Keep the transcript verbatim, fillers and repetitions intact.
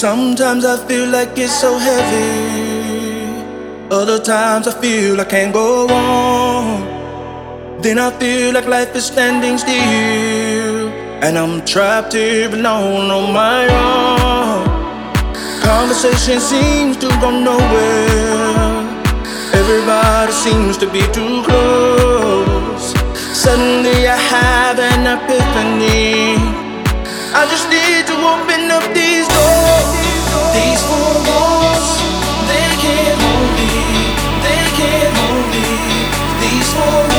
Sometimes I feel like it's so heavy. Other times I feel I can't go on. Then I feel like life is standing still, and I'm trapped here alone on my own. Conversation seems to go nowhere. Everybody seems to be too close. Suddenly I have an epiphany. I just need to open up these doors. These four walls, they can't hold me. They can't hold me. These four walls.